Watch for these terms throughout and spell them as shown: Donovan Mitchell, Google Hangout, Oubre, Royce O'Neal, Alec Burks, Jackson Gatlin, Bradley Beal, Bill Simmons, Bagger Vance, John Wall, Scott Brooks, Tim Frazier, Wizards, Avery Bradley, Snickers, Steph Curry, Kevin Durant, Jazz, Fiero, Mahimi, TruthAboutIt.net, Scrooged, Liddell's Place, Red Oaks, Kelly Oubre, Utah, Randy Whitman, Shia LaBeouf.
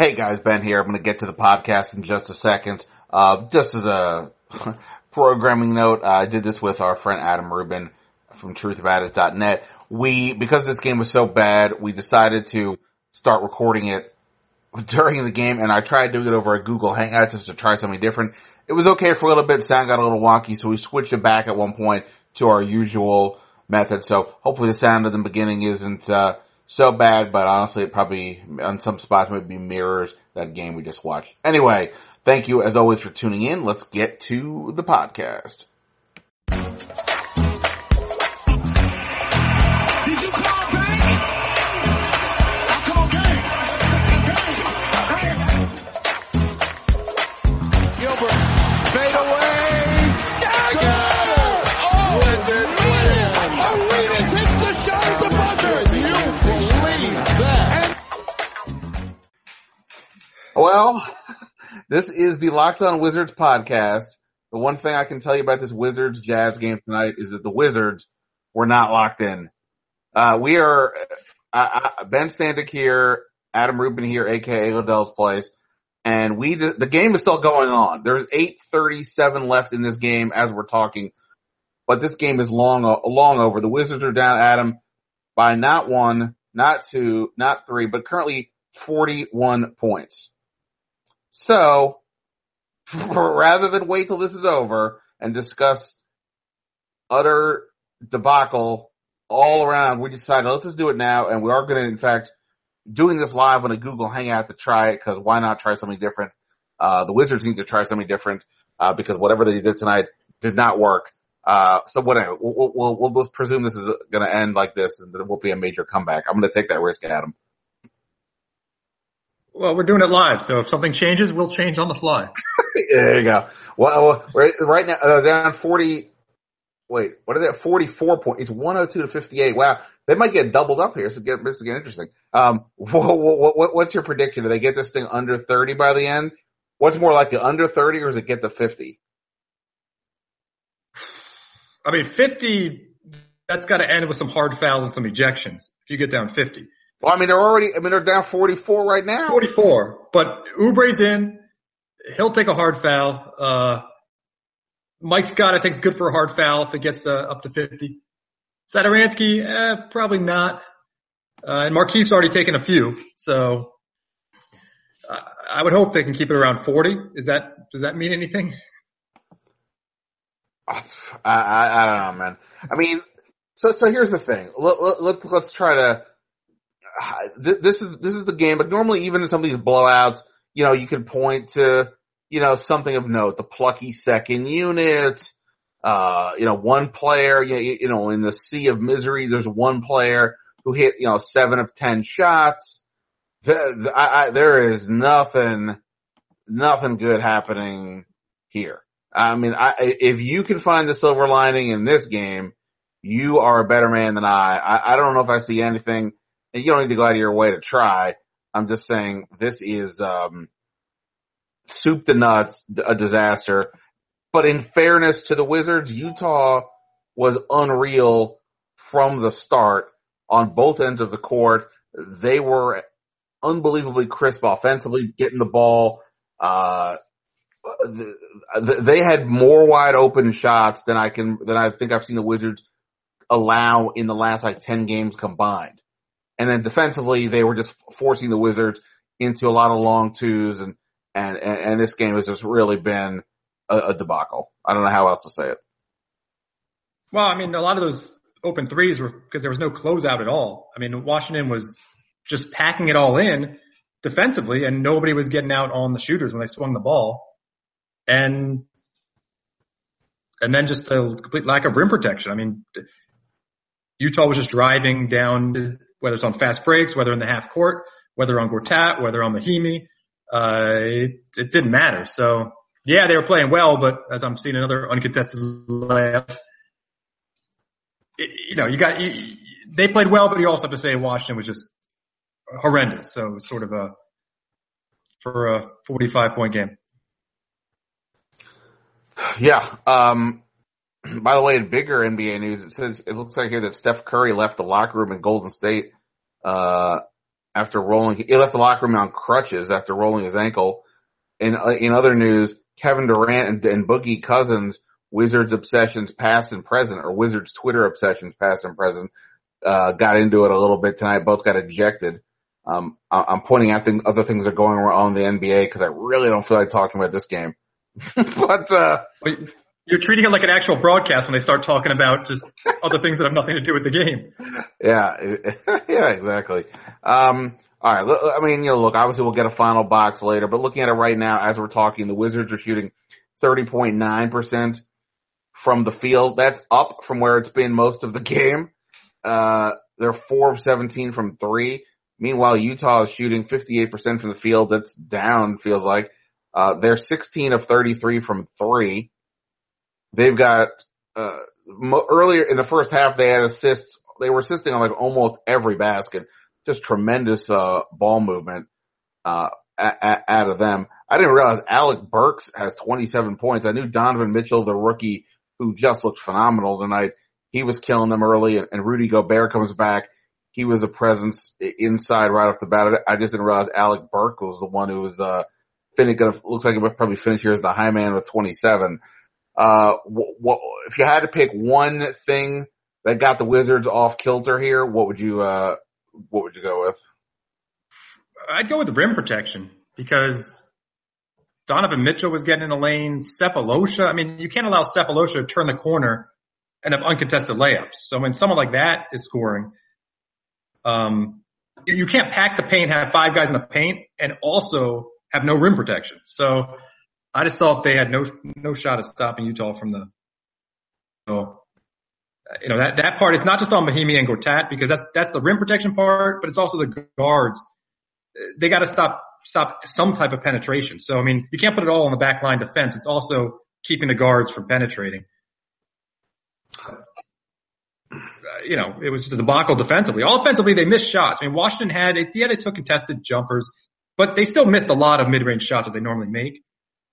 Hey guys, Ben here. I'm going to get to the podcast in just a second. Just as a programming note, I did this with our friend Adam Rubin from TruthAboutIt.net. Because this game was so bad, we decided to start recording it during the game, and I tried doing it over a Google Hangout just to try something different. It was okay for a little bit. Sound got a little wonky, so we switched it back at one point to our usual method. So hopefully the sound at the beginning isn't so bad, but honestly, it probably, on some spots, maybe mirrors that game we just watched. Anyway, thank you, as always, for tuning in. Let's get to the podcast. Well, this is the Locked On Wizards podcast. The one thing I can tell you about this Wizards-Jazz game tonight is that the Wizards were not locked in. We are Ben Standig here, Adam Rubin here, a.k.a. Liddell's Place, and the game is still going on. There's 8:37 left in this game as we're talking, but this game is long over. The Wizards are down, Adam, by not one, not two, not three, but currently 41 points. So, rather than wait till this is over and discuss utter debacle all around, we decided let's just do it now, and we are going to, in fact, doing this live on a Google Hangout to try it, because why not try something different? The Wizards need to try something different, because whatever they did tonight did not work. So whatever, we'll just presume this is going to end like this, and there won't be a major comeback. I'm going to take that risk, Adam. Well, we're doing it live, so if something changes, we'll change on the fly. There you go. Well, right now, they're down 40. Wait, what are they at? 44 points. It's 102 to 58. Wow. They might get doubled up here, so this is getting interesting. What's your prediction? Do they get this thing under 30 by the end? What's more likely, under 30, or does it get to 50? I mean, 50, that's got to end with some hard fouls and some ejections if you get down 50. Well, I mean, they're down 44 right now. 44. But Oubre's in. He'll take a hard foul. Mike Scott, I think, is good for a hard foul if it gets up to 50. Satoransky, probably not. And Markieff's already taken a few. So I would hope they can keep it around 40. Does that mean anything? I don't know, man. I mean, so here's the thing. Let's try to. This is the game, but normally even in some of these blowouts, you know, you can point to, you know, something of note, the plucky second unit, you know, one player, you know, in the sea of misery, there's one player who hit, you know, 7 of 10 shots. There is nothing good happening here. I mean, if you can find the silver lining in this game, you are a better man than I. I don't know if I see anything. And you don't need to go out of your way to try. I'm just saying this is soup to nuts, a disaster. But in fairness to the Wizards, Utah was unreal from the start on both ends of the court. They were unbelievably crisp offensively, getting the ball. They had more wide open shots than I think I've seen the Wizards allow in the last 10 games combined. And then defensively, they were just forcing the Wizards into a lot of long twos, and this game has just really been a debacle. I don't know how else to say it. Well, I mean, a lot of those open threes were because there was no closeout at all. I mean, Washington was just packing it all in defensively, and nobody was getting out on the shooters when they swung the ball. And then just a complete lack of rim protection. I mean, Utah was just driving down whether it's on fast breaks, whether in the half court, whether on Gortat, whether on Mahimi. it didn't matter. So, yeah, they were playing well, but as I'm seeing another uncontested layup, they played well, but you also have to say Washington was just horrendous. So it was sort of for a 45-point game. Yeah. By the way, in bigger NBA news, it looks like here that Steph Curry left the locker room in Golden State he left the locker room on crutches after rolling his ankle. In other news, Kevin Durant and Boogie Cousins, Wizards obsessions past and present, or Wizards Twitter obsessions past and present, got into it a little bit tonight. Both got ejected. I'm pointing out other things that are going on in the NBA because I really don't feel like talking about this game. But you're treating it like an actual broadcast when they start talking about just other things that have nothing to do with the game. Yeah, yeah, exactly. All right. I mean, look, obviously we'll get a final box later, but looking at it right now as we're talking, the Wizards are shooting 30.9% from the field. That's up from where it's been most of the game. They're 4 of 17 from 3. Meanwhile, Utah is shooting 58% from the field. That's down, feels like. They're 16 of 33 from 3. They've got earlier in the first half, they had assists. They were assisting on almost every basket. Just tremendous ball movement out of them. I didn't realize Alec Burks has 27 points. I knew Donovan Mitchell, the rookie, who just looked phenomenal tonight, he was killing them early, and Rudy Gobert comes back. He was a presence inside right off the bat. I just didn't realize Alec Burks was the one who was looks like he would probably finish here as the high man with 27. If you had to pick one thing that got the Wizards off kilter here, what would you go with? I'd go with the rim protection because Donovan Mitchell was getting in the lane. Sefolosha, I mean, you can't allow Sefolosha to turn the corner and have uncontested layups. So when someone like that is scoring, you can't pack the paint, have five guys in the paint, and also have no rim protection. So I just thought they had no shot at stopping Utah from the. So, that part is not just on Mahimi and Gortat because that's the rim protection part, but it's also the guards. They got to stop some type of penetration. So I mean, you can't put it all on the back line defense. It's also keeping the guards from penetrating. It was just a debacle defensively. All offensively, they missed shots. I mean, Washington they took contested jumpers, but they still missed a lot of mid-range shots that they normally make.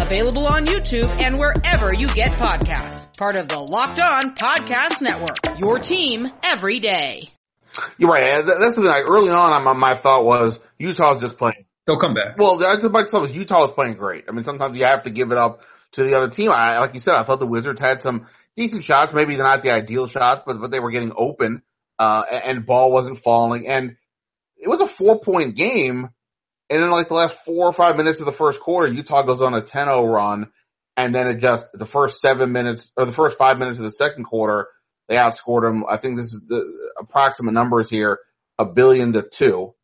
available on YouTube and wherever you get podcasts. Part of the Locked On Podcast Network, your team every day. You're right. That's the thing. Early on, my thought was Utah's just playing. They'll come back. Well, that's about myself. Utah is playing great. I mean, sometimes you have to give it up to the other team. Like you said, I thought the Wizards had some decent shots, maybe not the ideal shots, but they were getting open. And ball wasn't falling, and it was a 4-point game. And then the last 4 or 5 minutes of the first quarter, Utah goes on a 10-0 run. And then the first 5 minutes of the second quarter, they outscored them. I think this is the approximate numbers here, 1 billion to 2.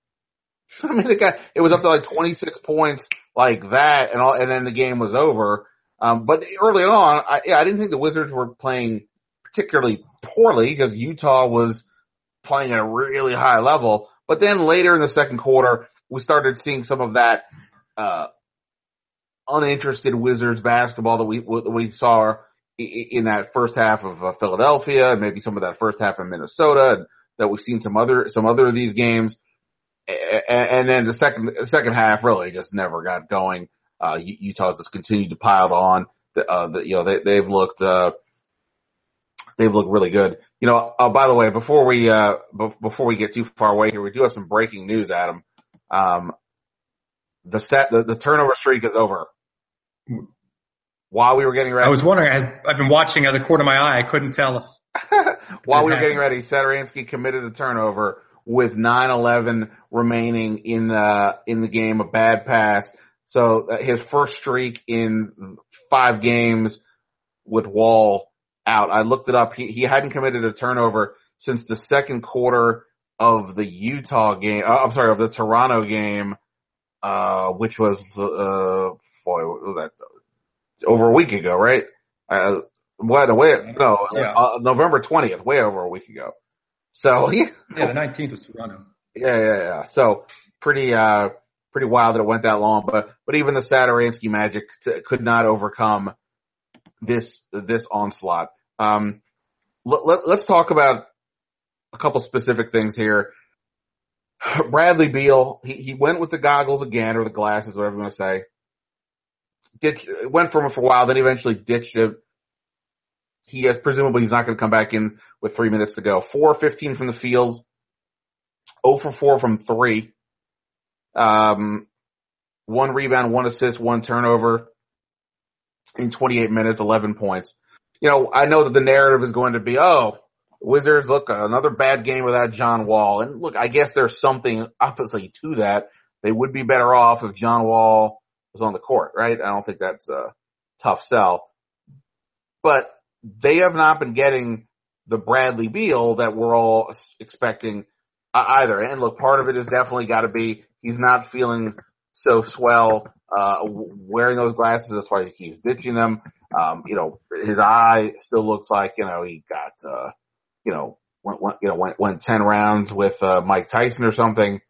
I mean, it was up to 26 points like that. And then the game was over. But early on, I didn't think the Wizards were playing particularly poorly because Utah was playing at a really high level. But then later in the second quarter, we started seeing some of that uninterested Wizards basketball that we saw in that first half of Philadelphia, and maybe some of that first half in Minnesota, and that we've seen some other of these games. And then the second half really just never got going. Utah's just continued to pile on. They've looked really good. By the way, before we get too far away here, we do have some breaking news, Adam. The turnover streak is over. While we were getting ready, I was wondering. I've been watching out of the corner of my eye. I couldn't tell. While we were getting ready, Satoransky committed a turnover with 9:11 remaining in the game. A bad pass So his first streak in 5 games with Wall out. I looked it up. He hadn't committed a turnover since the second quarter of the Utah game. I'm sorry, of the Toronto game, which was, boy, what was that? Over a week ago, right? November 20th, way over a week ago. So the 19th was Toronto. Yeah. So pretty wild that it went that long, but even the Satoransky Magic could not overcome this onslaught. Let's talk about a couple specific things here. Bradley Beal, he went with the goggles again, or the glasses, whatever you want to say. Went from it for a while, then eventually ditched it. He has, presumably he's not going to come back in with 3 minutes to go. 4-15 from the field, 0-for-4 from 3. 1 rebound, 1 assist, 1 turnover in 28 minutes, 11 points. You know, I know that the narrative is going to be, oh, Wizards, look, another bad game without John Wall. And look, I guess there's something obviously to that. They would be better off if John Wall was on the court, right? I don't think that's a tough sell. But they have not been getting the Bradley Beal that we're all expecting either. And look, part of it is definitely got to be he's not feeling so swell, wearing those glasses. That's why he keeps ditching them. His eye still looks like, he got, went 10 rounds with, Mike Tyson or something.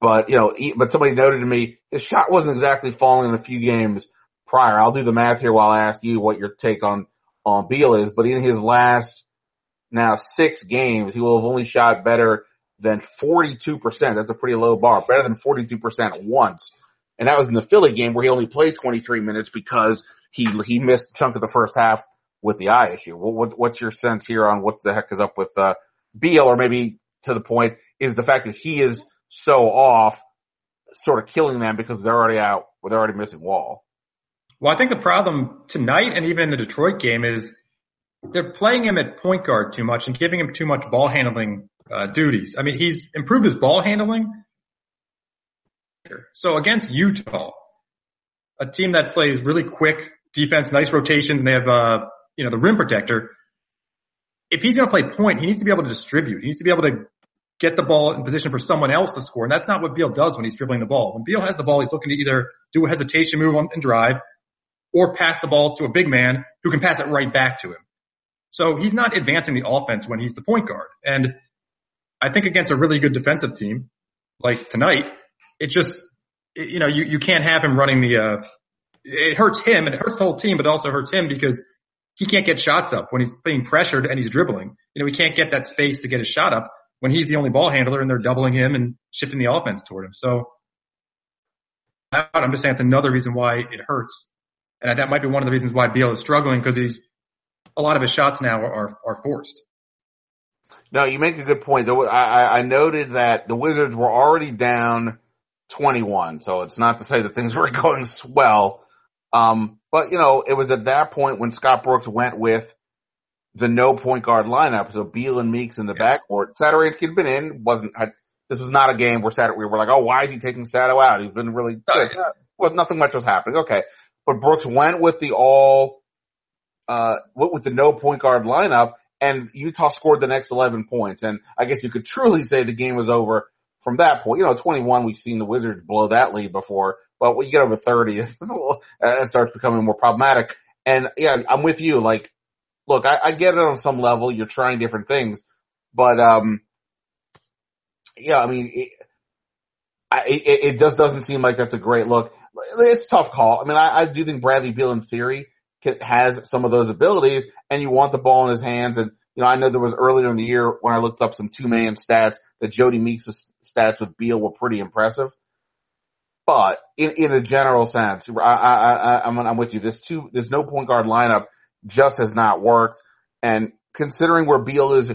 But, but somebody noted to me, his shot wasn't exactly falling in a few games prior. I'll do the math here while I ask you what your take on Beal is, but in his last now 6 games, he will have only shot better than 42%. That's a pretty low bar, better than 42% once. And that was in the Philly game where he only played 23 minutes because he missed a chunk of the first half with the eye issue. What's your sense here on what the heck is up with Beal, or maybe to the point is the fact that he is so off sort of killing them because they're already out, they're already missing Wall? Well, I think the problem tonight and even the Detroit game is they're playing him at point guard too much and giving him too much ball handling duties. I mean, he's improved his ball handling. So against Utah, a team that plays really quick defense, nice rotations, and they have the rim protector, if he's going to play point, he needs to be able to distribute. He needs to be able to get the ball in position for someone else to score, and that's not what Beal does when he's dribbling the ball. When Beal has the ball, he's looking to either do a hesitation move and drive, or pass the ball to a big man who can pass it right back to him. So he's not advancing the offense when he's the point guard. And I think against a really good defensive team like tonight, it just, you can't have him running it hurts him and it hurts the whole team, but it also hurts him because he can't get shots up when he's being pressured and he's dribbling. He can't get that space to get his shot up when he's the only ball handler and they're doubling him and shifting the offense toward him. So I'm just saying it's another reason why it hurts. And that might be one of the reasons why Beal is struggling, because a lot of his shots now are forced. No, you make a good point. I noted that the Wizards were already down 21, so it's not to say that things were going swell. But it was at that point when Scott Brooks went with the no point guard lineup, so Beal and Meeks in the backcourt. Satoransky had been in, this was not a game where we were like, oh, why is he taking Sato out? He's been really good. Well, nothing much was happening. Okay. But Brooks went with the no point guard lineup, and Utah scored the next 11 points. And I guess you could truly say the game was over from that point. 21, we've seen the Wizards blow that lead before, but when you get over 30, it starts becoming more problematic. And yeah, I'm with you. Like, look, I get it on some level. You're trying different things, but it just doesn't seem like that's a great look. It's a tough call. I mean, I do think Bradley Beal in theory has some of those abilities, and you want the ball in his hands. And, I know there was earlier in the year when I looked up some two-man stats that Jody Meeks' stats with Beal were pretty impressive. But in a general sense, I'm with you. This no point guard lineup just has not worked. And considering where Beal is,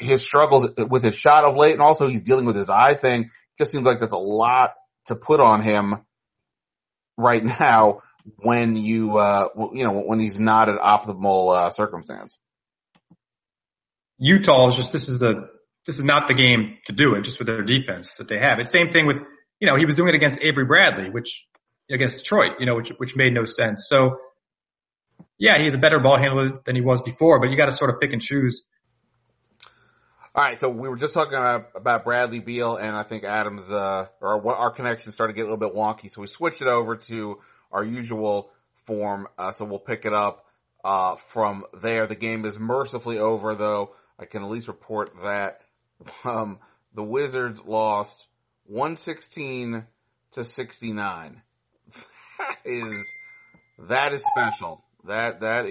his struggles with his shot of late, and also he's dealing with his eye thing, just seems like that's a lot to put on him right now when when he's not at optimal circumstance. Utah is not the game to do it, just with their defense that they have. It's same thing with you know, he was doing it against Avery Bradley, which against Detroit, you know, which made no sense. So yeah, he's a better ball handler than he was before, but you got to sort of pick and choose. All right, so we were just talking about Bradley Beal, and I think Adam's our connection started to get a little bit wonky, so we switched it over to our usual form. So we'll pick it up from there. The game is mercifully over, though. I can at least report that the Wizards lost 116-69. That is special. That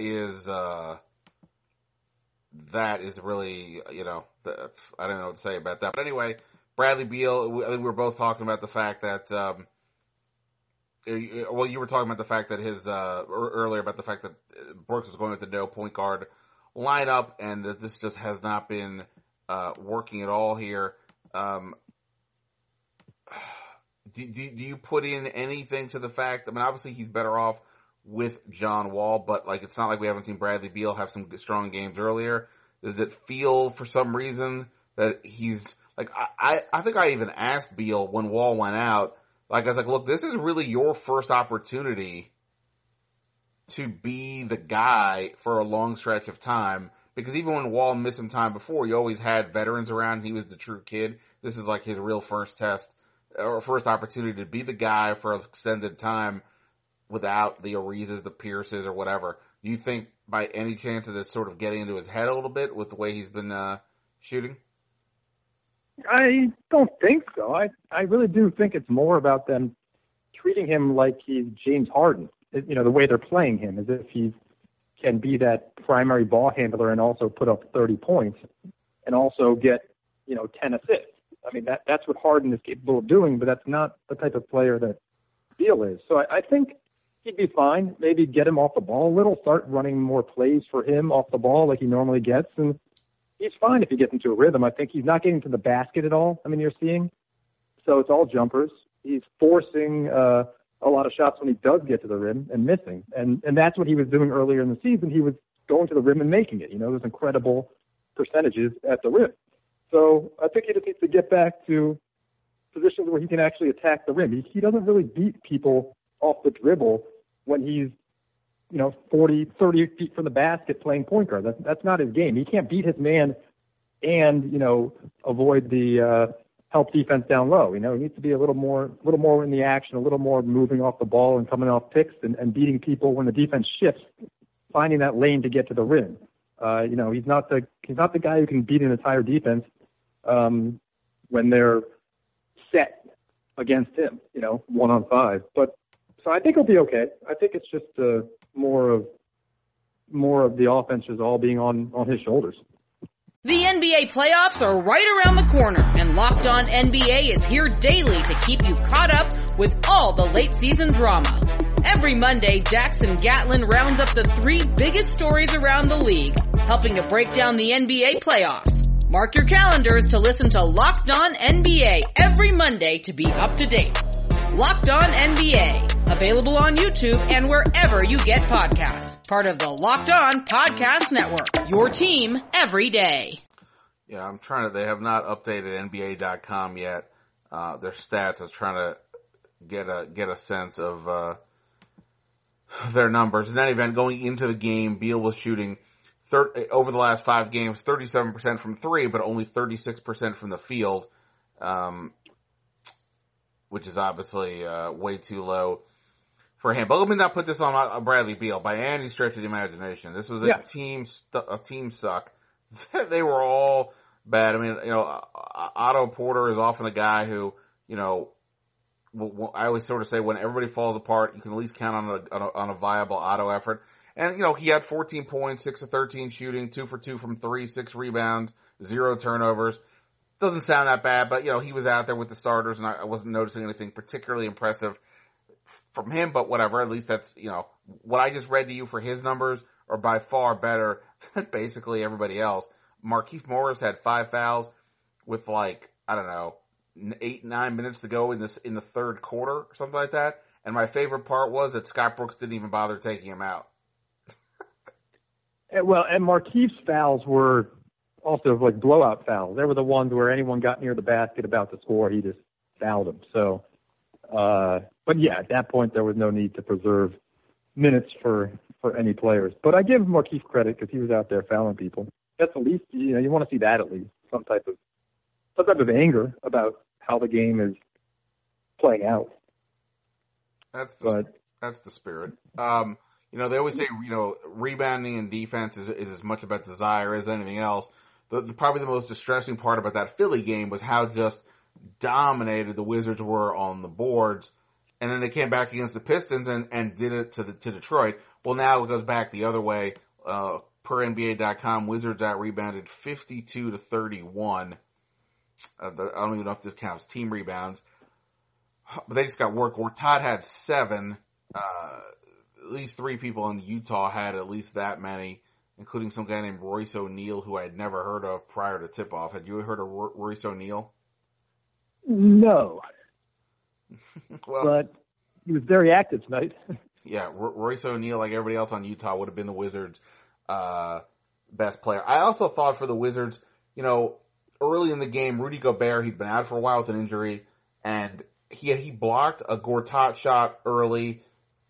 is really, you know, I don't know what to say about that. But anyway, Bradley Beal, I think we were both talking about the fact that, well, you were talking about the fact that earlier about the fact that Brooks was going with the no point guard lineup and that this just has not been, working at all here. Do you put in anything to the fact, I mean, obviously he's better off with John Wall, but like it's not like we haven't seen Bradley Beal have some strong games earlier. Does it feel for some reason that he's like I think I even asked Beal when Wall went out, like I was like, look, this is really your first opportunity to be the guy for a long stretch of time, because even when Wall missed some time before, you always had veterans around and he was the true kid. This is like his real first test or first opportunity to be the guy for an extended time without the Arises, the Pierces, or whatever. Do you think by any chance that it's sort of getting into his head a little bit with the way he's been shooting? I don't think so. I really do think it's more about them treating him like he's James Harden. You know, the way they're playing him as if he can be that primary ball handler and also put up 30 points and also get, you know, 10 assists. I mean, that's what Harden is capable of doing, but that's not the type of player that Beal is. So I think he'd be fine. Maybe get him off the ball a little, start running more plays for him off the ball like he normally gets, and he's fine if he gets into a rhythm. I think he's not getting to the basket at all, I mean, you're seeing. So it's all jumpers. He's forcing a lot of shots when he does get to the rim and missing. And that's what he was doing earlier in the season. He was going to the rim and making it. You know, those incredible percentages at the rim. So I think he just needs to get back to positions where he can actually attack the rim. He doesn't really beat people off the dribble when he's, you know, 30 feet from the basket playing point guard. That's not his game. He can't beat his man and, you know, avoid the help defense down low. You know, he needs to be a little more in the action, a little more moving off the ball and coming off picks and beating people when the defense shifts, finding that lane to get to the rim. You know, he's not the guy who can beat an entire defense when they're set against him, you know, 1-on-5. But so I think he'll be okay. I think it's just more of the offense is all being on his shoulders. The NBA playoffs are right around the corner, and Locked On NBA is here daily to keep you caught up with all the late season drama. Every Monday, Jackson Gatlin rounds up the three biggest stories around the league, helping to break down the NBA playoffs. Mark your calendars to listen to Locked On NBA every Monday to be up to date. Locked On NBA, available on YouTube and wherever you get podcasts. Part of the Locked On Podcast Network, your team every day. Yeah, I'm trying to, they have not updated NBA.com yet. Their stats, I was trying to get a sense of their numbers. In that event, going into the game, Beal was shooting over the last 5 games, 37% from 3, but only 36% from the field. Which is obviously way too low for him. But let me not put this on Bradley Beal by any stretch of the imagination. This was a team suck. They were all bad. I mean, you know, Otto Porter is often a guy who, you know, I always sort of say when everybody falls apart, you can at least count on a viable Otto effort. And you know, he had 14 points, 6 of 13 shooting, 2 for 2 from 3, 6 rebounds, 0 turnovers. Doesn't sound that bad, but, you know, he was out there with the starters, and I wasn't noticing anything particularly impressive from him, but whatever. At least that's, you know, what I just read to you for his numbers are by far better than basically everybody else. Markieff Morris had 5 fouls with, like, I don't know, 8-9 minutes to go in the third quarter or something like that. And my favorite part was that Scott Brooks didn't even bother taking him out. Well, and Markeef's fouls were also like blowout fouls. They were the ones where anyone got near the basket about to score, he just fouled them. So But yeah, at that point, there was no need to preserve minutes for any players. But I give Markieff credit because he was out there fouling people. That's at least, you know, you want to see that at least, some type of anger about how the game is playing out. That's the spirit. You know, they always say, you know, rebounding and defense is as much about desire as anything else. Probably the most distressing part about that Philly game was how just dominated the Wizards were on the boards. And then they came back against the Pistons and did it to Detroit. Well, now it goes back the other way. Per NBA.com, Wizards out-rebounded 52-31. I don't even know if this counts team rebounds. But they just got work. Gortat had 7. At least 3 people in Utah had at least that many, including some guy named Royce O'Neal, who I had never heard of prior to tip-off. Had you heard of Royce O'Neal? No. Well, but he was very active tonight. Yeah, Royce O'Neal, like everybody else on Utah, would have been the Wizards' best player. I also thought for the Wizards, you know, early in the game, Rudy Gobert, he'd been out for a while with an injury, and he blocked a Gortat shot early,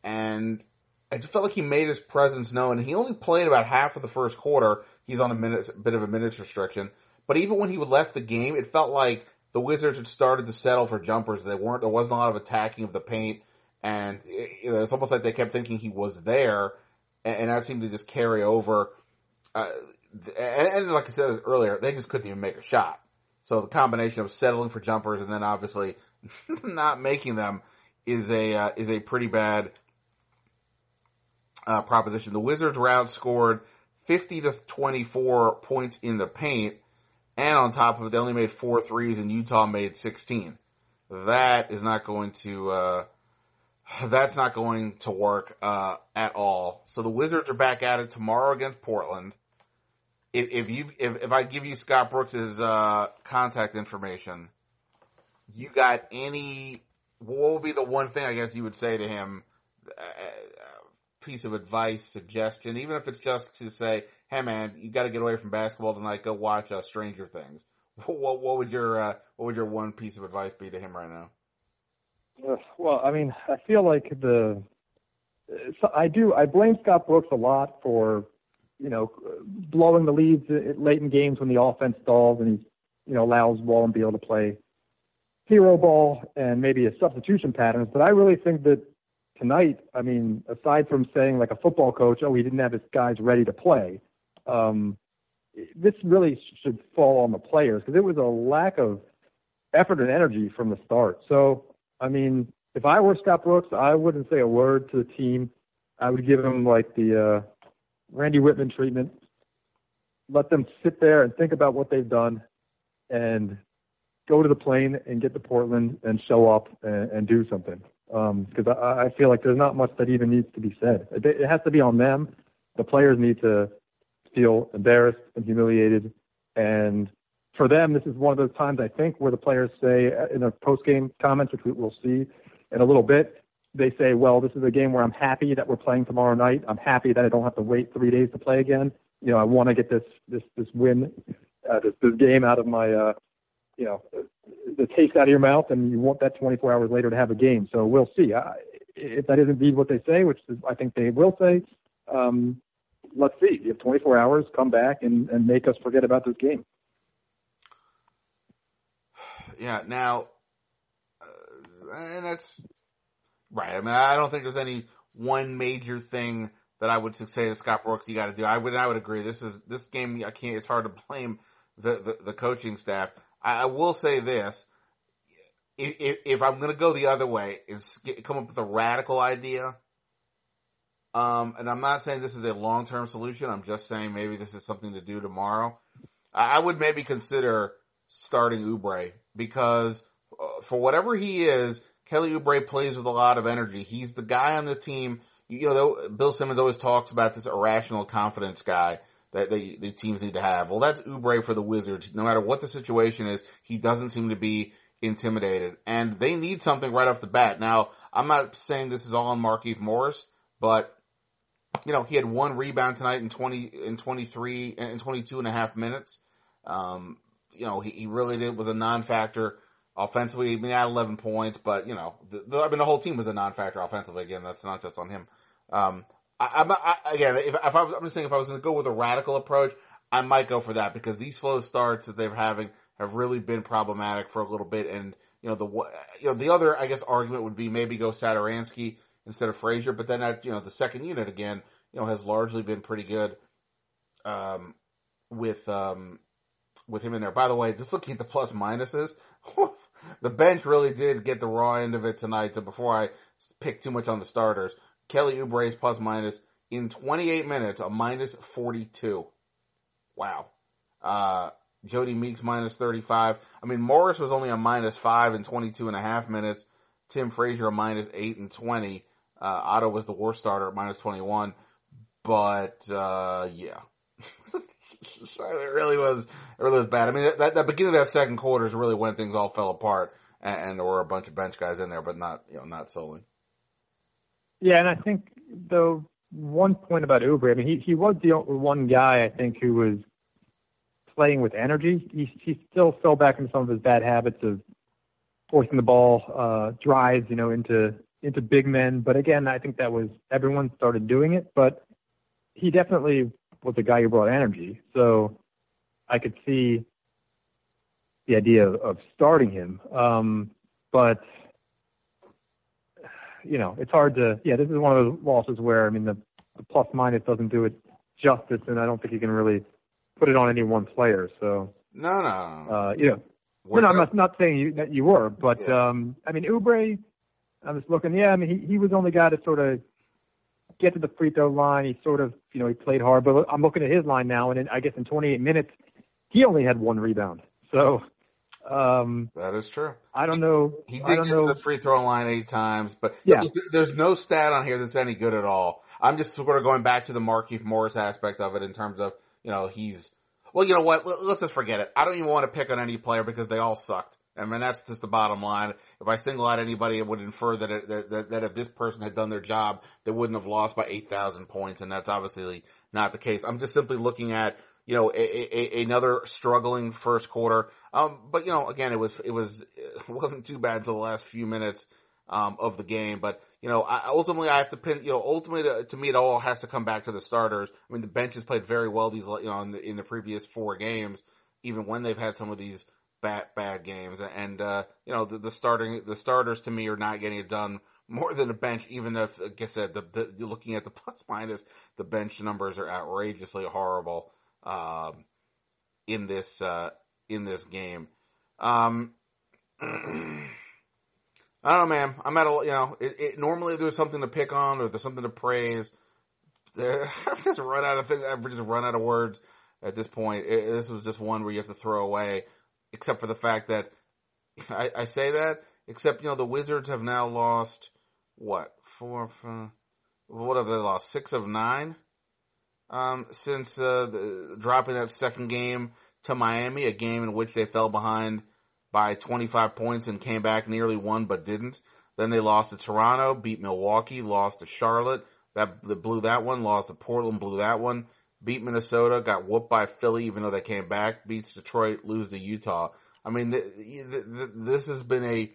and I just felt like he made his presence known. He only played about half of the first quarter. He's on a bit of a minutes restriction. But even when he left the game, it felt like the Wizards had started to settle for jumpers. There wasn't a lot of attacking of the paint, and it's almost like they kept thinking he was there, and that seemed to just carry over. And like I said earlier, they just couldn't even make a shot. So the combination of settling for jumpers and then obviously not making them is a pretty bad proposition. The Wizards were outscored 50-24 points in the paint. And on top of it, they only made 4 threes, and Utah made 16. That's not going to work at all. So the Wizards are back at it tomorrow against Portland. If I give you Scott Brooks' contact information, you got any? What would be the one thing I guess you would say to him? Piece of advice, suggestion, even if it's just to say, "Hey man, you got to get away from basketball tonight. Go watch Stranger Things." What would your one piece of advice be to him right now? Well, I mean, I feel like I blame Scott Brooks a lot for, you know, blowing the leads late in games when the offense stalls and he, you know, allows Wall and Beal to play hero ball and maybe a substitution patterns. But I really think that tonight, I mean, aside from saying like a football coach, oh, he didn't have his guys ready to play, this really should fall on the players because it was a lack of effort and energy from the start. So, I mean, if I were Scott Brooks, I wouldn't say a word to the team. I would give him like the Randy Whitman treatment, let them sit there and think about what they've done and go to the plane and get to Portland and show up and do something. Because I feel like there's not much that even needs to be said. It has to be on them. The players need to feel embarrassed and humiliated. And for them, this is one of those times, I think, where the players say in their post-game comments, which we'll see in a little bit, they say, well, this is a game where I'm happy that we're playing tomorrow night. I'm happy that I don't have to wait 3 days to play again. You know, I want to get this win, this game out of my you know, the taste out of your mouth, and you want that 24 hours later to have a game. So we'll see. If that is indeed what they say, which is, I think they will say, let's see. You have 24 hours, come back, and make us forget about this game. Yeah, now, and that's right. I mean, I don't think there's any one major thing that I would say to Scott Brooks you got to do. I would agree. This game, it's hard to blame the coaching staff. I will say this, if I'm going to go the other way and come up with a radical idea, and I'm not saying this is a long-term solution, I'm just saying maybe this is something to do tomorrow, I would maybe consider starting Oubre because for whatever he is, Kelly Oubre plays with a lot of energy. He's the guy on the team. You know, Bill Simmons always talks about this irrational confidence guy that the teams need to have. Well, that's Oubre for the Wizards. No matter what the situation is, he doesn't seem to be intimidated. And they need something right off the bat. Now, I'm not saying this is all on Markieff Morris, but, you know, he had 1 rebound tonight in 22 and a half minutes. You know, he really was a non-factor Offensively, he had 11 points, but, you know, the whole team was a non-factor offensively. Again, that's not just on him. If I was going to go with a radical approach, I might go for that, because these slow starts that they're having have really been problematic for a little bit. And, the other, I guess, argument would be maybe go Satoransky instead of Frazier, but then that, the second unit again, has largely been pretty good, with him in there. By the way, just looking at the plus minuses, the bench really did get the raw end of it tonight. So before I pick too much on the starters, Kelly Oubre's plus minus in 28 minutes, a minus 42. Wow. Jody Meeks minus 35. I mean, Morris was only a minus 5 in 22 and a half minutes. Tim Frazier a minus 8 in 20. Otto was the worst starter at minus 21. But, yeah. It really was bad. I mean, that beginning of that second quarter is really when things all fell apart, and there were a bunch of bench guys in there, but not solely. Yeah, and I think, though, one point about Oubre, I mean, he was the one guy, I think, who was playing with energy. He still fell back into some of his bad habits of forcing the ball, drives, into big men. But again, I think that was everyone started doing it, but he definitely was a guy who brought energy. So I could see the idea of starting him. But it's hard to, this is one of those losses where, I mean, the plus minus doesn't do it justice, and I don't think you can really put it on any one player. So no. I'm not saying that you were, but yeah. I mean, Oubre, I'm just looking. Yeah, I mean, he was the only guy to sort of get to the free throw line. He sort of, he played hard, but I'm looking at his line now, and I guess in 28 minutes, he only had one rebound. So that is true. I don't know. He did get to the free throw line 8 times, but yeah, there's no stat on here that's any good at all. I'm just sort of going back to the Markieff Morris aspect of it in terms of, he's, well, you know what? Let's just forget it. I don't even want to pick on any player because they all sucked. I mean, that's just the bottom line. If I single out anybody, it would infer that if this person had done their job, they wouldn't have lost by 8,000 points, and that's obviously not the case. I'm just simply looking at, another struggling first quarter. But again, it wasn't too bad until the last few minutes of the game. But ultimately to me it all has to come back to the starters. I mean, the bench has played very well these in the previous 4 games, even when they've had some of these bad games, and the starters to me are not getting it done more than the bench. Even if, like I said, looking at the plus minus, the bench numbers are outrageously horrible in this game. I don't know, man. I'm at normally there's something to pick on or there's something to praise. I've just run out of things. I've just run out of words at this point. This was just one where you have to throw away. Except for the fact that I say that, except, the Wizards have now lost, what, 6 of 9 since dropping that second game to Miami, a game in which they fell behind by 25 points and came back, nearly won but didn't. Then they lost to Toronto, beat Milwaukee, lost to Charlotte, that blew that one, lost to Portland, blew that one. Beat Minnesota, got whooped by Philly, even though they came back. Beats Detroit, lose to Utah. I mean, this has been a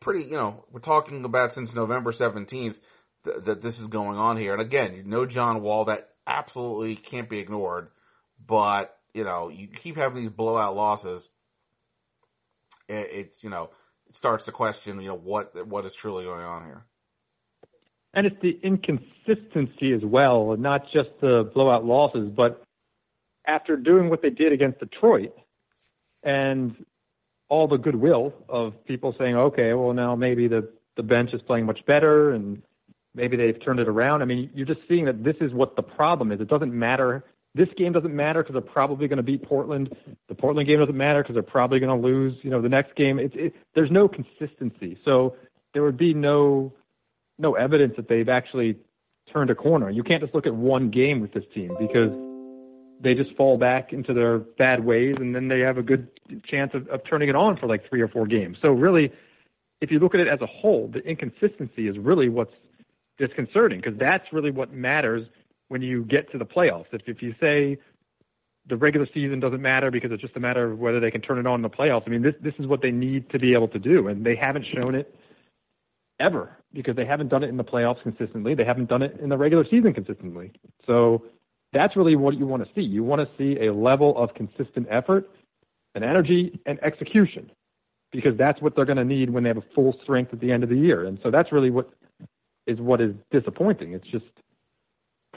pretty, we're talking about since November 17th that this is going on here. And again, John Wall, that absolutely can't be ignored. But, you keep having these blowout losses. It starts to question, what is truly going on here. And it's the inconsistency as well, not just the blowout losses, but after doing what they did against Detroit and all the goodwill of people saying, okay, well, now maybe the bench is playing much better and maybe they've turned it around. I mean, you're just seeing that this is what the problem is. It doesn't matter. This game doesn't matter because they're probably going to beat Portland. The Portland game doesn't matter because they're probably going to lose, the next game. There's no consistency. So there would be no evidence that they've actually turned a corner. You can't just look at one game with this team because they just fall back into their bad ways and then they have a good chance of turning it on for like 3 or 4 games. So really, if you look at it as a whole, the inconsistency is really what's disconcerting because that's really what matters when you get to the playoffs. If you say, the regular season doesn't matter because it's just a matter of whether they can turn it on in the playoffs. I mean, this is what they need to be able to do, and they haven't shown it ever because they haven't done it in the playoffs consistently. They haven't done it in the regular season consistently. So that's really what you want to see. You want to see a level of consistent effort and energy and execution because that's what they're going to need when they have a full strength at the end of the year. And so that's really what is disappointing. It's just,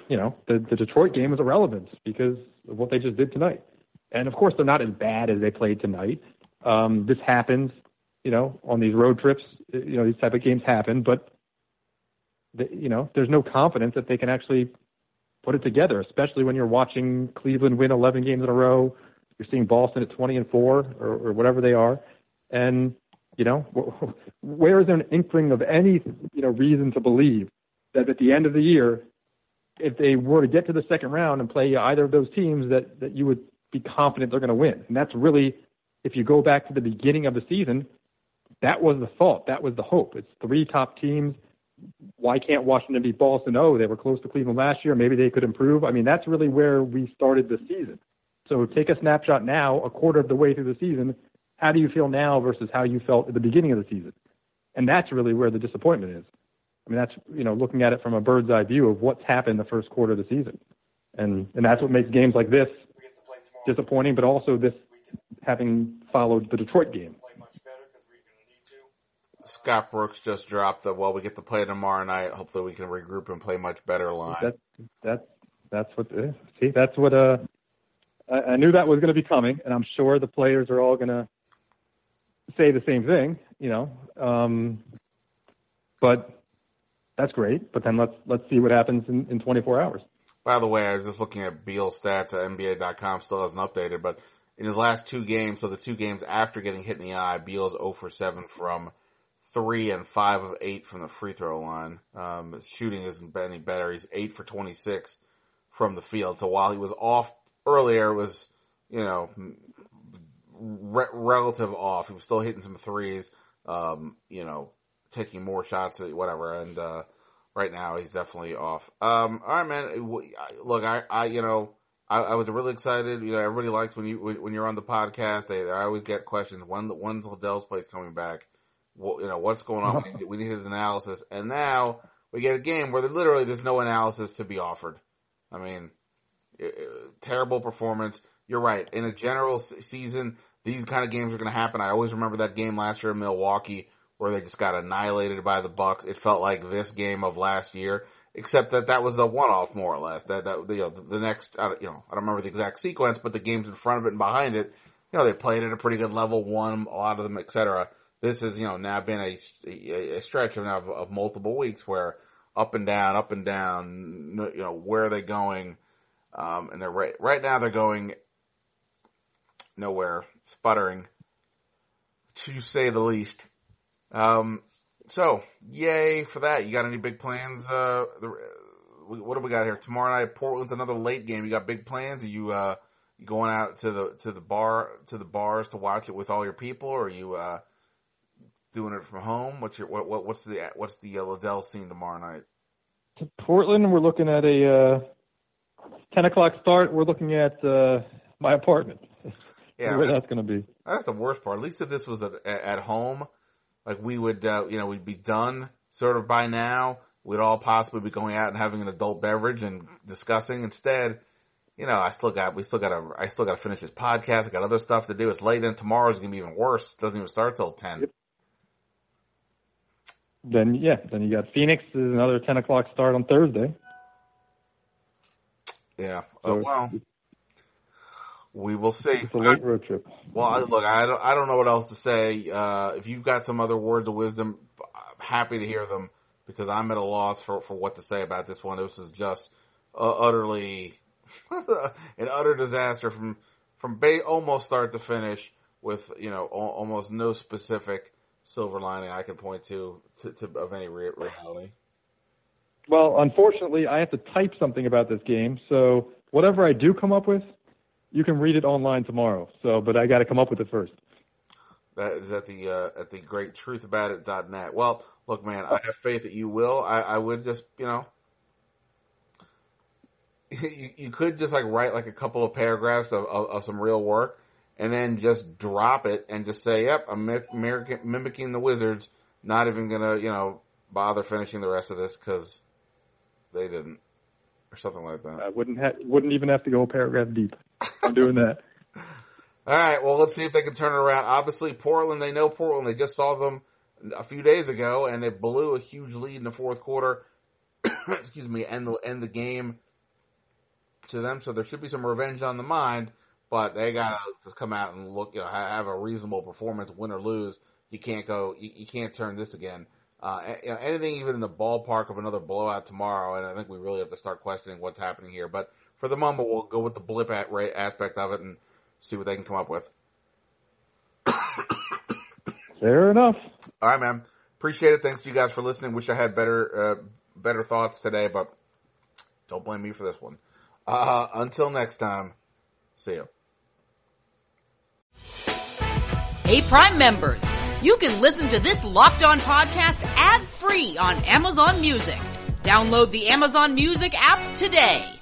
you know, the Detroit game is irrelevant because of what they just did tonight. And, of course, they're not as bad as they played tonight. This happens, you know, on these road trips. You know, these type of games happen. But, you know, there's no confidence that they can actually put it together, especially when you're watching Cleveland win 11 games in a row. You're seeing Boston at 20-4 or whatever they are. And, you know, where is there an inkling of any, you know, reason to believe that at the end of the year, if they were to get to the second round and play either of those teams, that you would be confident they're going to win? And that's really, if you go back to the beginning of the season, that was the thought. That was the hope. It's three top teams. Why can't Washington beat Boston? Oh, they were close to Cleveland last year. Maybe they could improve. I mean, that's really where we started the season. So take a snapshot now, a quarter of the way through the season. How do you feel now versus how you felt at the beginning of the season? And that's really where the disappointment is. I mean, that's, you know, looking at it from a bird's eye view of what's happened the first quarter of the season. And that's what makes games like this disappointing, but also this having followed the Detroit game. Scott Brooks just dropped the, well, we get to play tomorrow night. Hopefully we can regroup and play much better line. That's what I knew that was going to be coming, and I'm sure the players are all going to say the same thing, you know. But that's great. But then let's see what happens in 24 hours. By the way, I was just looking at Beal's stats at NBA.com. Still hasn't updated, but in his last two games, so the two games after getting hit in the eye, Beal is 0-for-7 from 3 and 5-of-8 from the free throw line. His shooting isn't been any better. He's 8-for-26 from the field. So while he was off earlier, it was, you know, relative off. He was still hitting some threes, you know, taking more shots, whatever. And right now he's definitely off. All right, man. Look, I was really excited. You know, everybody likes when you're on the podcast. I always get questions. When's Liddell's Place coming back? Well, you know, what's going on? We need his analysis. And now we get a game where literally there's no analysis to be offered. I mean, terrible performance. You're right. In a general season, these kind of games are going to happen. I always remember that game last year in Milwaukee where they just got annihilated by the Bucks. It felt like this game of last year, except that was a one-off more or less. That you know, the next, I don't remember the exact sequence, but the games in front of it and behind it, you know, they played at a pretty good level, won a lot of them, etc. This has, you know, now been a stretch of multiple weeks where up and down, you know, where are they going? And they're right now they're going nowhere, sputtering, to say the least. So yay for that. You got any big plans? What do we got here? Tomorrow night, Portland's another late game. You got big plans? Are you going out to the bars to watch it with all your people, or are you doing it from home? What's the Liddell scene tomorrow night? To Portland, we're looking at a 10 o'clock start. We're looking at my apartment. Yeah, where that's going to be. That's the worst part. At least if this was at home, like we would, we'd be done sort of by now. We'd all possibly be going out and having an adult beverage and discussing. Instead, you know, I still got to finish this podcast. I got other stuff to do. It's late, and tomorrow's going to be even worse. It doesn't even start till 10. Yep. Then you got Phoenix is another 10 o'clock start on Thursday. Yeah. Well, we will see. It's a late road trip. Well, look, I don't know what else to say. If you've got some other words of wisdom, I'm happy to hear them because I'm at a loss for what to say about this one. This is just utterly an utter disaster from almost start to finish with, you know, almost no specific silver lining I can point to of any reality. Well, unfortunately, I have to type something about this game. So whatever I do come up with, you can read it online tomorrow. So, but I got to come up with it first. That is at the great TruthAboutIt.net. Well, look, man, I have faith that you will. I would just, you know, you could just like write like a couple of paragraphs of some real work and then just drop it and just say, yep, I'm mimicking the Wizards, not even going to, bother finishing the rest of this because they didn't or something like that. I wouldn't even have to go a paragraph deep. I'm doing that. All right, well, let's see if they can turn it around. Obviously, Portland, they know Portland. They just saw them a few days ago, and they blew a huge lead in the fourth quarter. Excuse me, and they'll end the game to them. So there should be some revenge on the mind, but they got to just come out and look, have a reasonable performance, win or lose. You can't go, you can't turn this again. Anything even in the ballpark of another blowout tomorrow, and I think we really have to start questioning what's happening here. But for the moment, we'll go with the blip aspect of it and see what they can come up with. Fair enough. All right, man. Appreciate it. Thanks to you guys for listening. Wish I had better thoughts today, but don't blame me for this one. Until next time, see you. Hey, Prime members. You can listen to this Locked On podcast ad-free on Amazon Music. Download the Amazon Music app today.